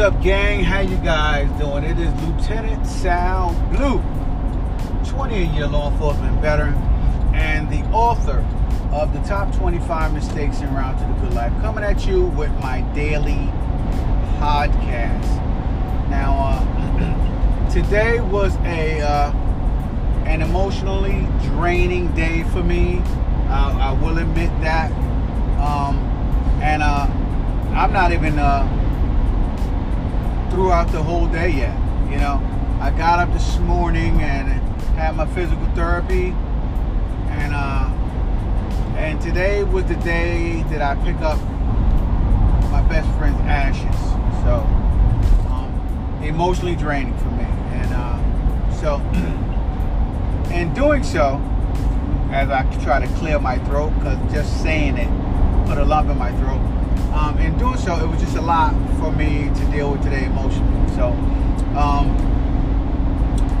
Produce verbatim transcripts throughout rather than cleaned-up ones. up, gang? How you guys doing? It is Lieutenant Sal Blue, twenty-year law enforcement veteran and the author of the Top twenty-five Mistakes in Round to the Good Life, coming at you with my daily podcast. Now, uh, today was a uh, an emotionally draining day for me. Uh, I will admit that, um, and uh, I'm not even Uh, throughout the whole day yet. You know, I got up this morning and had my physical therapy, and uh, and today was the day that I pick up my best friend's ashes. So um, emotionally draining for me, and uh, so in doing so, as I try to clear my throat, because just saying it put a lump in my throat. Um, in doing so, it was just a lot for me to deal with today emotionally. So, um,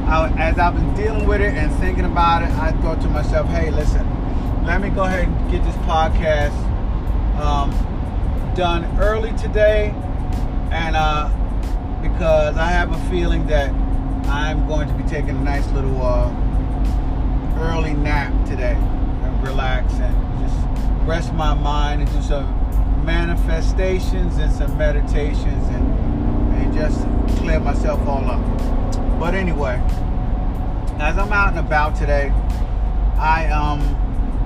I, as I've been dealing with it and thinking about it, I thought to myself, hey, listen, let me go ahead and get this podcast um, done early today, and uh, because I have a feeling that I'm going to be taking a nice little uh, early nap today and relax and just rest my mind and do some manifestations and some meditations and, and just clear myself all up. But anyway, as I'm out and about today, I um,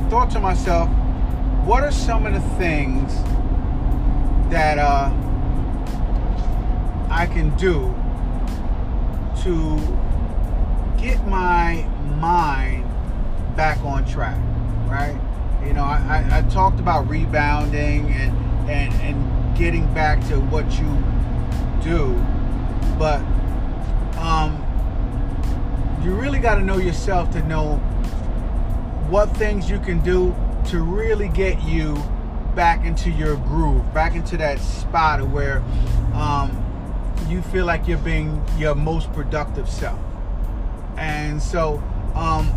thought to myself, what are some of the things that uh, I can do to get my mind back on track, right? You know, I, I, I talked about rebounding and And, and getting back to what you do, but um, you really got to know yourself to know what things you can do to really get you back into your groove, back into that spot where um, you feel like you're being your most productive self. And so um,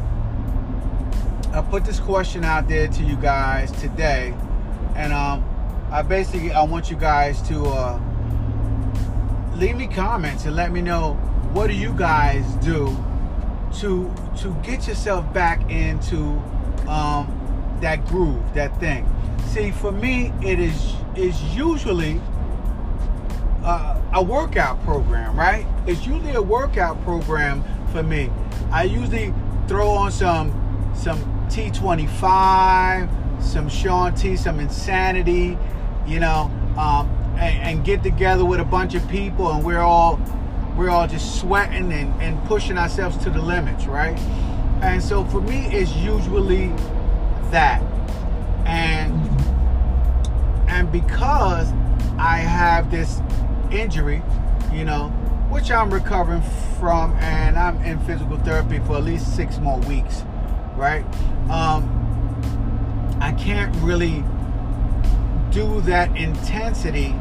I put this question out there to you guys today, and um I basically, I want you guys to uh, leave me comments and let me know, what do you guys do to to get yourself back into um, that groove, that thing. See, for me, it is is usually uh, a workout program, right? It's usually a workout program for me. I usually throw on some some T twenty-five, some Shaun T, some Insanity, you know, um, and, and get together with a bunch of people, and we're all we're all just sweating and, and pushing ourselves to the limits, right? And so for me, it's usually that, and and because I have this injury, you know, which I'm recovering from, and I'm in physical therapy for at least six more weeks, right? Um, I can't really do that intensity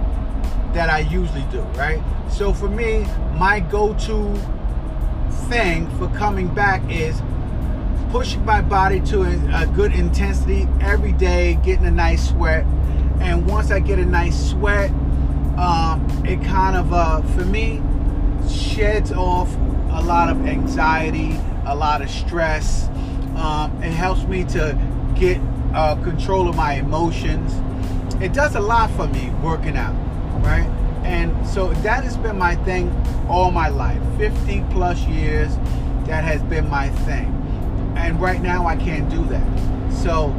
that I usually do, right? So for me, my go-to thing for coming back is pushing my body to a good intensity every day, getting a nice sweat. And once I get a nice sweat, um, it kind of, uh, for me, sheds off a lot of anxiety, a lot of stress. Um, it helps me to get uh, control of my emotions. It does a lot for me, working out, right? And so that has been my thing all my life. fifty plus years, that has been my thing. And right now I can't do that. So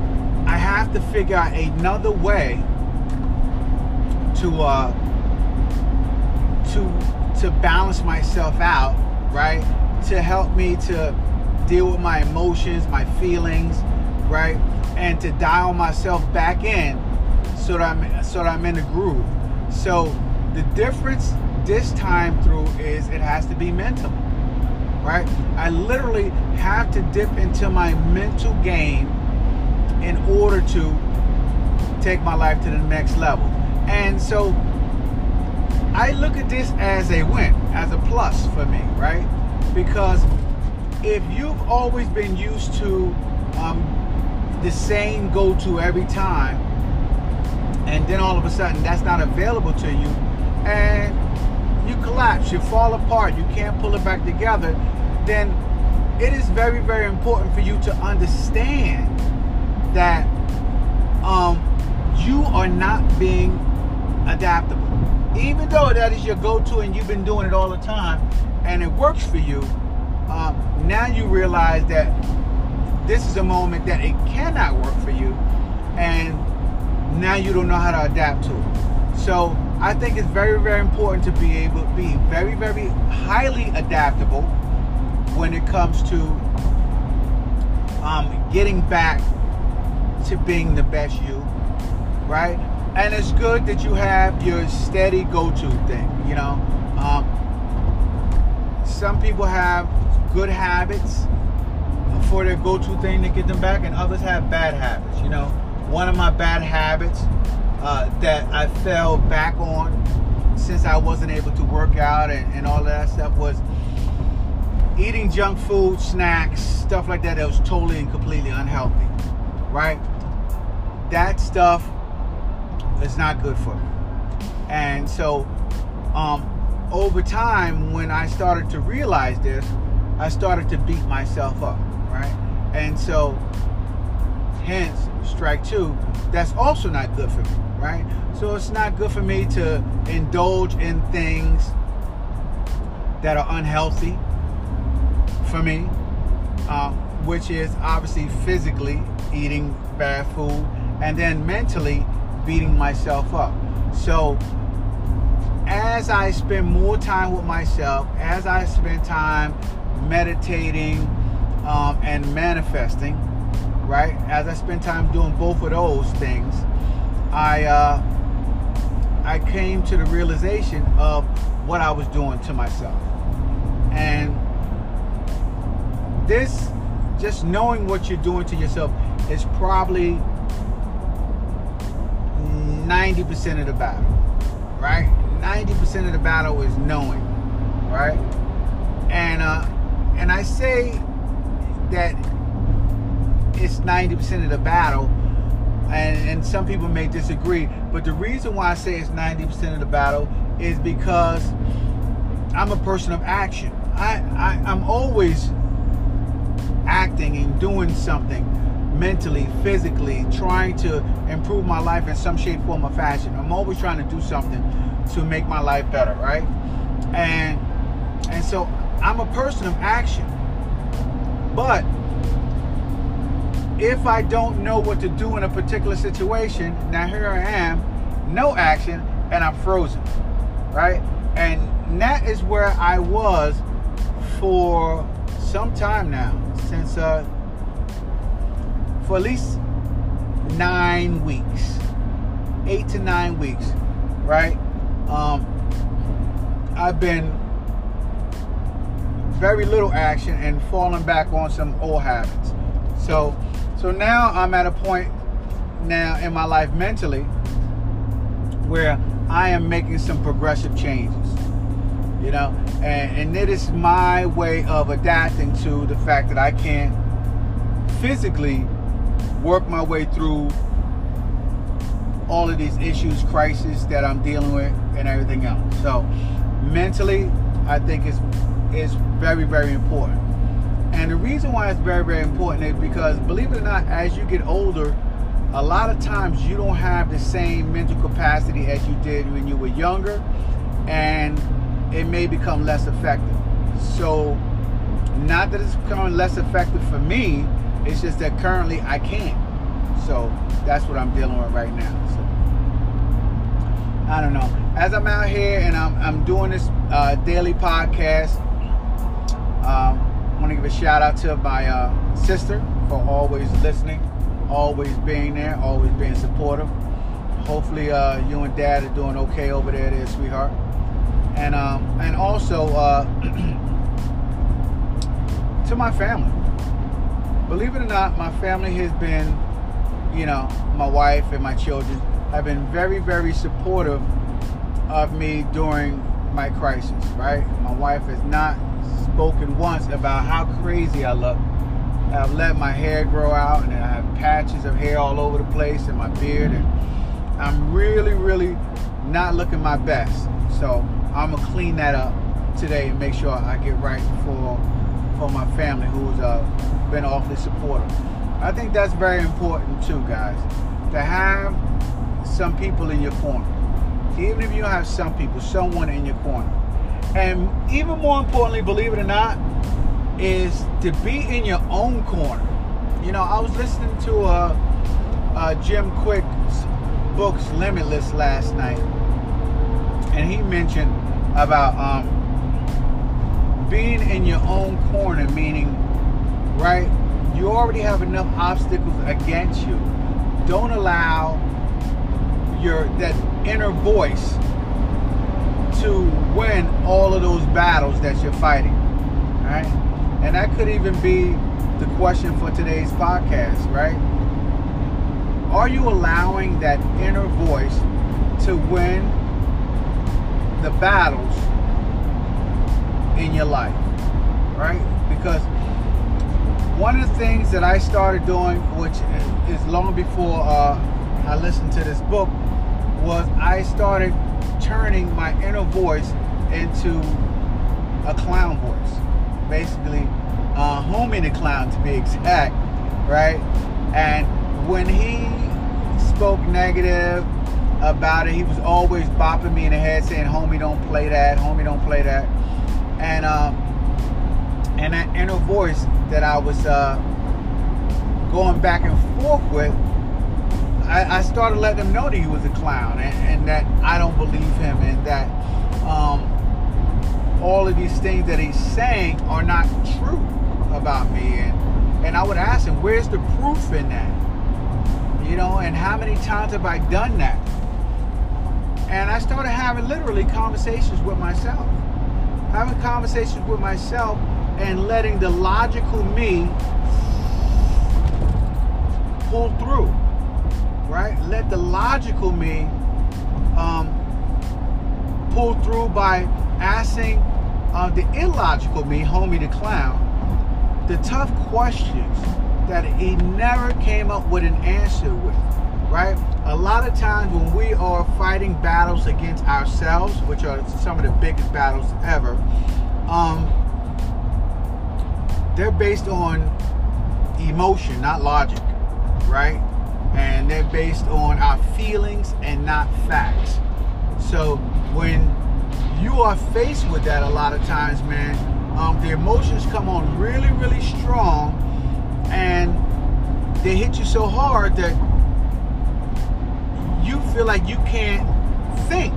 I have to figure out another way to uh, to to balance myself out, right? To help me to deal with my emotions, my feelings, right? And to dial myself back in so that I'm so that I'm in the groove. So the difference this time through is it has to be mental, right? I literally have to dip into my mental game in order to take my life to the next level. And so I look at this as a win, as a plus for me, right? Because if you've always been used to um, the same go-to every time, and then all of a sudden that's not available to you, and you collapse, you fall apart, you can't pull it back together, then it is very, very important for you to understand that um, you are not being adaptable. Even though that is your go-to and you've been doing it all the time and it works for you, uh, now you realize that this is a moment that it cannot work for you, and now you don't know how to adapt to it. So I think it's very, very important to be able to be very, very highly adaptable when it comes to um, getting back to being the best you, right? And it's good that you have your steady go-to thing, you know. Um, some people have good habits for their go-to thing to get them back, and others have bad habits, you know. One of my bad habits uh, that I fell back on since I wasn't able to work out and, and all that stuff was eating junk food, snacks, stuff like that that was totally and completely unhealthy, right? That stuff is not good for me. And so um, over time, when I started to realize this, I started to beat myself up, right? And so hence strike two, that's also not good for me, right? So it's not good for me to indulge in things that are unhealthy for me, uh, which is obviously physically eating bad food and then mentally beating myself up. So as I spend more time with myself, as I spend time meditating um, and manifesting, right? As I spend time doing both of those things, I uh, I came to the realization of what I was doing to myself. And this, just knowing what you're doing to yourself is probably ninety percent of the battle, right? ninety percent of the battle is knowing, right? And uh, and I say that it's ninety percent of the battle, and, and some people may disagree, but the reason why I say it's ninety percent of the battle is because I'm a person of action. I, I, I'm always acting and doing something mentally, physically, trying to improve my life in some shape, form, or fashion. I'm always trying to do something to make my life better, right? And and so I'm a person of action. But if I don't know what to do in a particular situation, now here I am, no action, and I'm frozen, right? And that is where I was for some time now, since uh, for at least nine weeks, eight to nine weeks, right? Um, I've been very little action and falling back on some old habits. So, so now I'm at a point now in my life mentally where I am making some progressive changes, you know, and, and it is my way of adapting to the fact that I can't physically work my way through all of these issues, crises that I'm dealing with and everything else. So mentally, I think it's, it's very, very important. And the reason why it's very, very important is because, believe it or not, as you get older, a lot of times you don't have the same mental capacity as you did when you were younger, and it may become less effective. So not that it's becoming less effective for me, it's just that currently I can't. So that's what I'm dealing with right now. So I don't know. As I'm out here and I'm, I'm doing this uh, daily podcast, um, I want to give a shout out to my uh, sister for always listening, always being there, always being supportive. Hopefully uh, you and Dad are doing okay over there, there, sweetheart. And um, and also uh, to my family. Believe it or not, my family has been, you know, my wife and my children have been very, very supportive of me during my crisis, right? My wife has not spoken once about how crazy I look. I've let my hair grow out and I have patches of hair all over the place and my beard, and I'm really, really not looking my best. So I'm gonna clean that up today and make sure I get right for for my family, who's uh, been awfully supportive. I think that's very important too, guys, to have some people in your corner. Even if you have some people, someone in your corner. And even more importantly, believe it or not, is to be in your own corner. You know, I was listening to uh, uh, Jim Quick's book, Limitless, last night. And he mentioned about um, being in your own corner, meaning, right, you already have enough obstacles against you. Don't allow your that inner voice to win all of those battles that you're fighting, right? And that could even be the question for today's podcast, right? Are you allowing that inner voice to win the battles in your life, right? Because one of the things that I started doing, which is long before uh, I listened to this book, was I started turning my inner voice into a clown voice, basically uh, Homie the Clown, to be exact, right? And when he spoke negative about it, he was always bopping me in the head saying, "Homie, don't play that. Homie, don't play that." And um, and that inner voice that I was uh, going back and forth with, I started letting him know that he was a clown, and, and that I don't believe him, and that um, all of these things that he's saying are not true about me. And, and I would ask him, where's the proof in that? You know, and how many times have I done that? And I started having literally conversations with myself. Having conversations with myself and letting the logical me pull through. Right? Let the logical me um, pull through by asking uh, the illogical me, Homie the Clown, the tough questions that he never came up with an answer with, right? A lot of times when we are fighting battles against ourselves, which are some of the biggest battles ever, um, they're based on emotion, not logic, right? And they're based on our feelings and not facts. So when you are faced with that, a lot of times, man, um, the emotions come on really, really strong, and they hit you so hard that you feel like you can't think,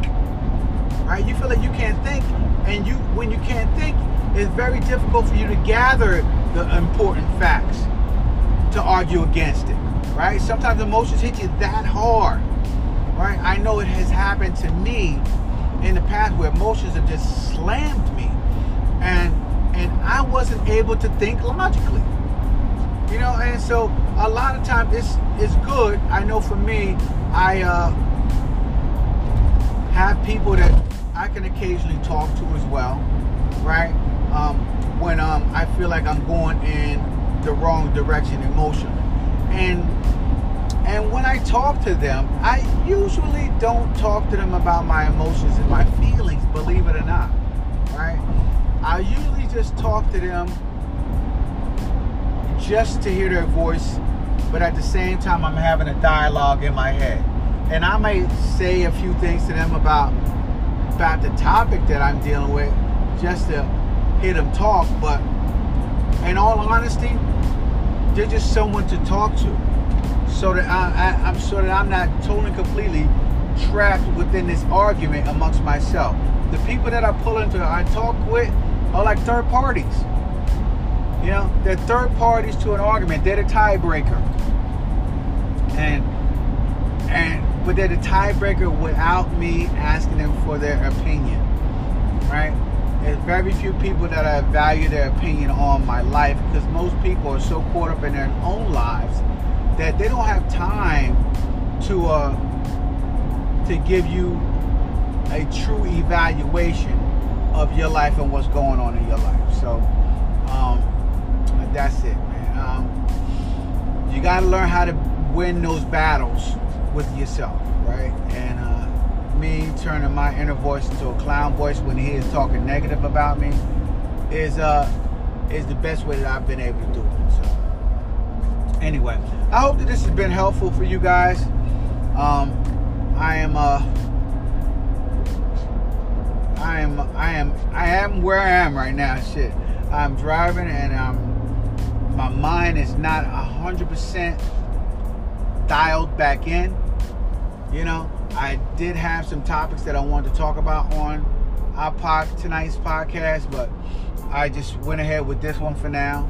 right? You feel like you can't think, and you, when you can't think, it's very difficult for you to gather the important facts to argue against it. Right? Sometimes emotions hit you that hard, right? I know it has happened to me in the past where emotions have just slammed me, and and I wasn't able to think logically, you know. And so a lot of times it's it's good. I know for me, I uh, have people that I can occasionally talk to as well, right? Um, when um, I feel like I'm going in the wrong direction emotionally. And and when I talk to them, I usually don't talk to them about my emotions and my feelings, believe it or not, right? I usually just talk to them just to hear their voice, but at the same time, I'm having a dialogue in my head. And I may say a few things to them about, about the topic that I'm dealing with, just to hear them talk, but in all honesty, they're just someone to talk to, so that I, I, I'm so that I'm not totally completely trapped within this argument amongst myself. The people that I pull into, I talk with, are like third parties. You know, they're third parties to an argument. They're the tiebreaker, and and but they're the tiebreaker without me asking them for their opinion, right? There's very few people that I value their opinion on my life, because most people are so caught up in their own lives that they don't have time to uh, to give you a true evaluation of your life and what's going on in your life. So um, that's it, man. Um, you got to learn how to win those battles with yourself, right? And uh, me turning my inner voice into a clown voice when he is talking negative about me is uh is the best way that I've been able to do it. So anyway, I hope that this has been helpful for you guys. Um, I am uh I am I am I am where I am right now. Shit, I'm driving and I'm my mind is not a hundred percent dialed back in. You know, I did have some topics that I wanted to talk about on our pod, tonight's podcast, but I just went ahead with this one for now.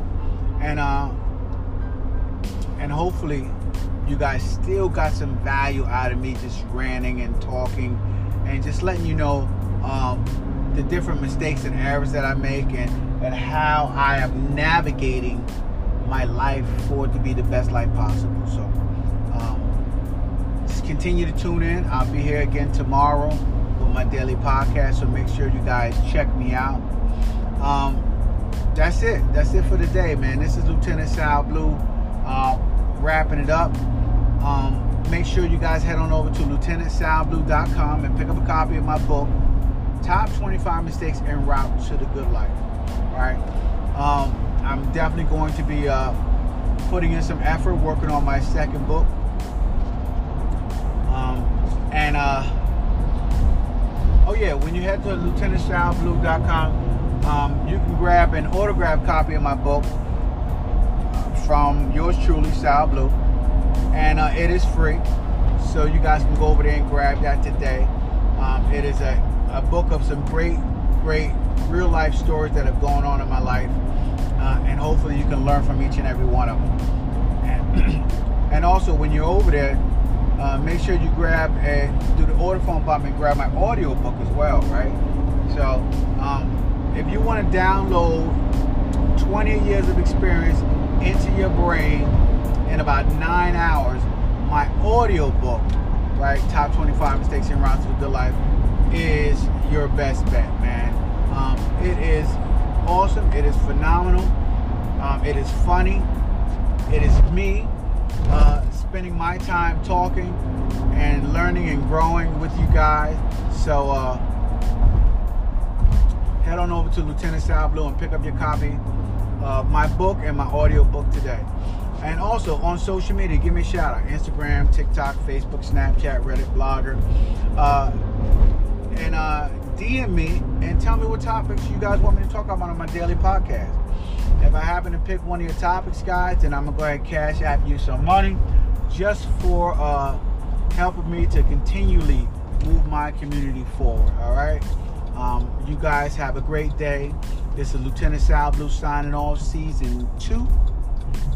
And uh, and hopefully you guys still got some value out of me just ranting and talking and just letting you know um, the different mistakes and errors that I make and, and how I am navigating my life for it to be the best life possible. So continue to tune in. I'll be here again tomorrow with my daily podcast, so make sure you guys check me out. Um, that's it. That's it for today, man. This is Lieutenant Sal Blue uh, wrapping it up. Um, make sure you guys head on over to lieutenant sal blue dot com and pick up a copy of my book, Top twenty-five Mistakes in Route to the Good Life. All right. Um, I'm definitely going to be uh, putting in some effort, working on my second book. Um, and, uh, oh yeah, when you head to lieutenant sal blue dot com, um, you can grab an autographed copy of my book from yours truly, Sal Blue, and uh, it is free, so you guys can go over there and grab that today. Um, it is a, a book of some great, great real-life stories that have gone on in my life, uh, and hopefully you can learn from each and every one of them. And, and also, when you're over there, Uh, make sure you grab a, do the order form bump and grab my audio book as well, right? So, um, if you want to download twenty years of experience into your brain in about nine hours, my audio book, right, Top twenty-five Mistakes in Round to the Good Life, is your best bet, man. Um, it is awesome. It is phenomenal. Um, it is funny. It is me. Uh, spending my time talking and learning and growing with you guys. So uh, head on over to Lieutenant Sal Blue and pick up your copy of my book and my audio book today. And also on social media, give me a shout out: Instagram, TikTok, Facebook, Snapchat, Reddit, Blogger, uh, and uh, D M me and tell me what topics you guys want me to talk about on my daily podcast. If I happen to pick one of your topics, guys, then I'm going to go ahead and cash app you some money just for uh, helping me to continually move my community forward, all right? Um, you guys have a great day. This is Lieutenant Sal Blue signing off, Season two,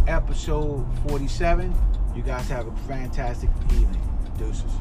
Episode forty-seven. You guys have a fantastic evening. Deuces.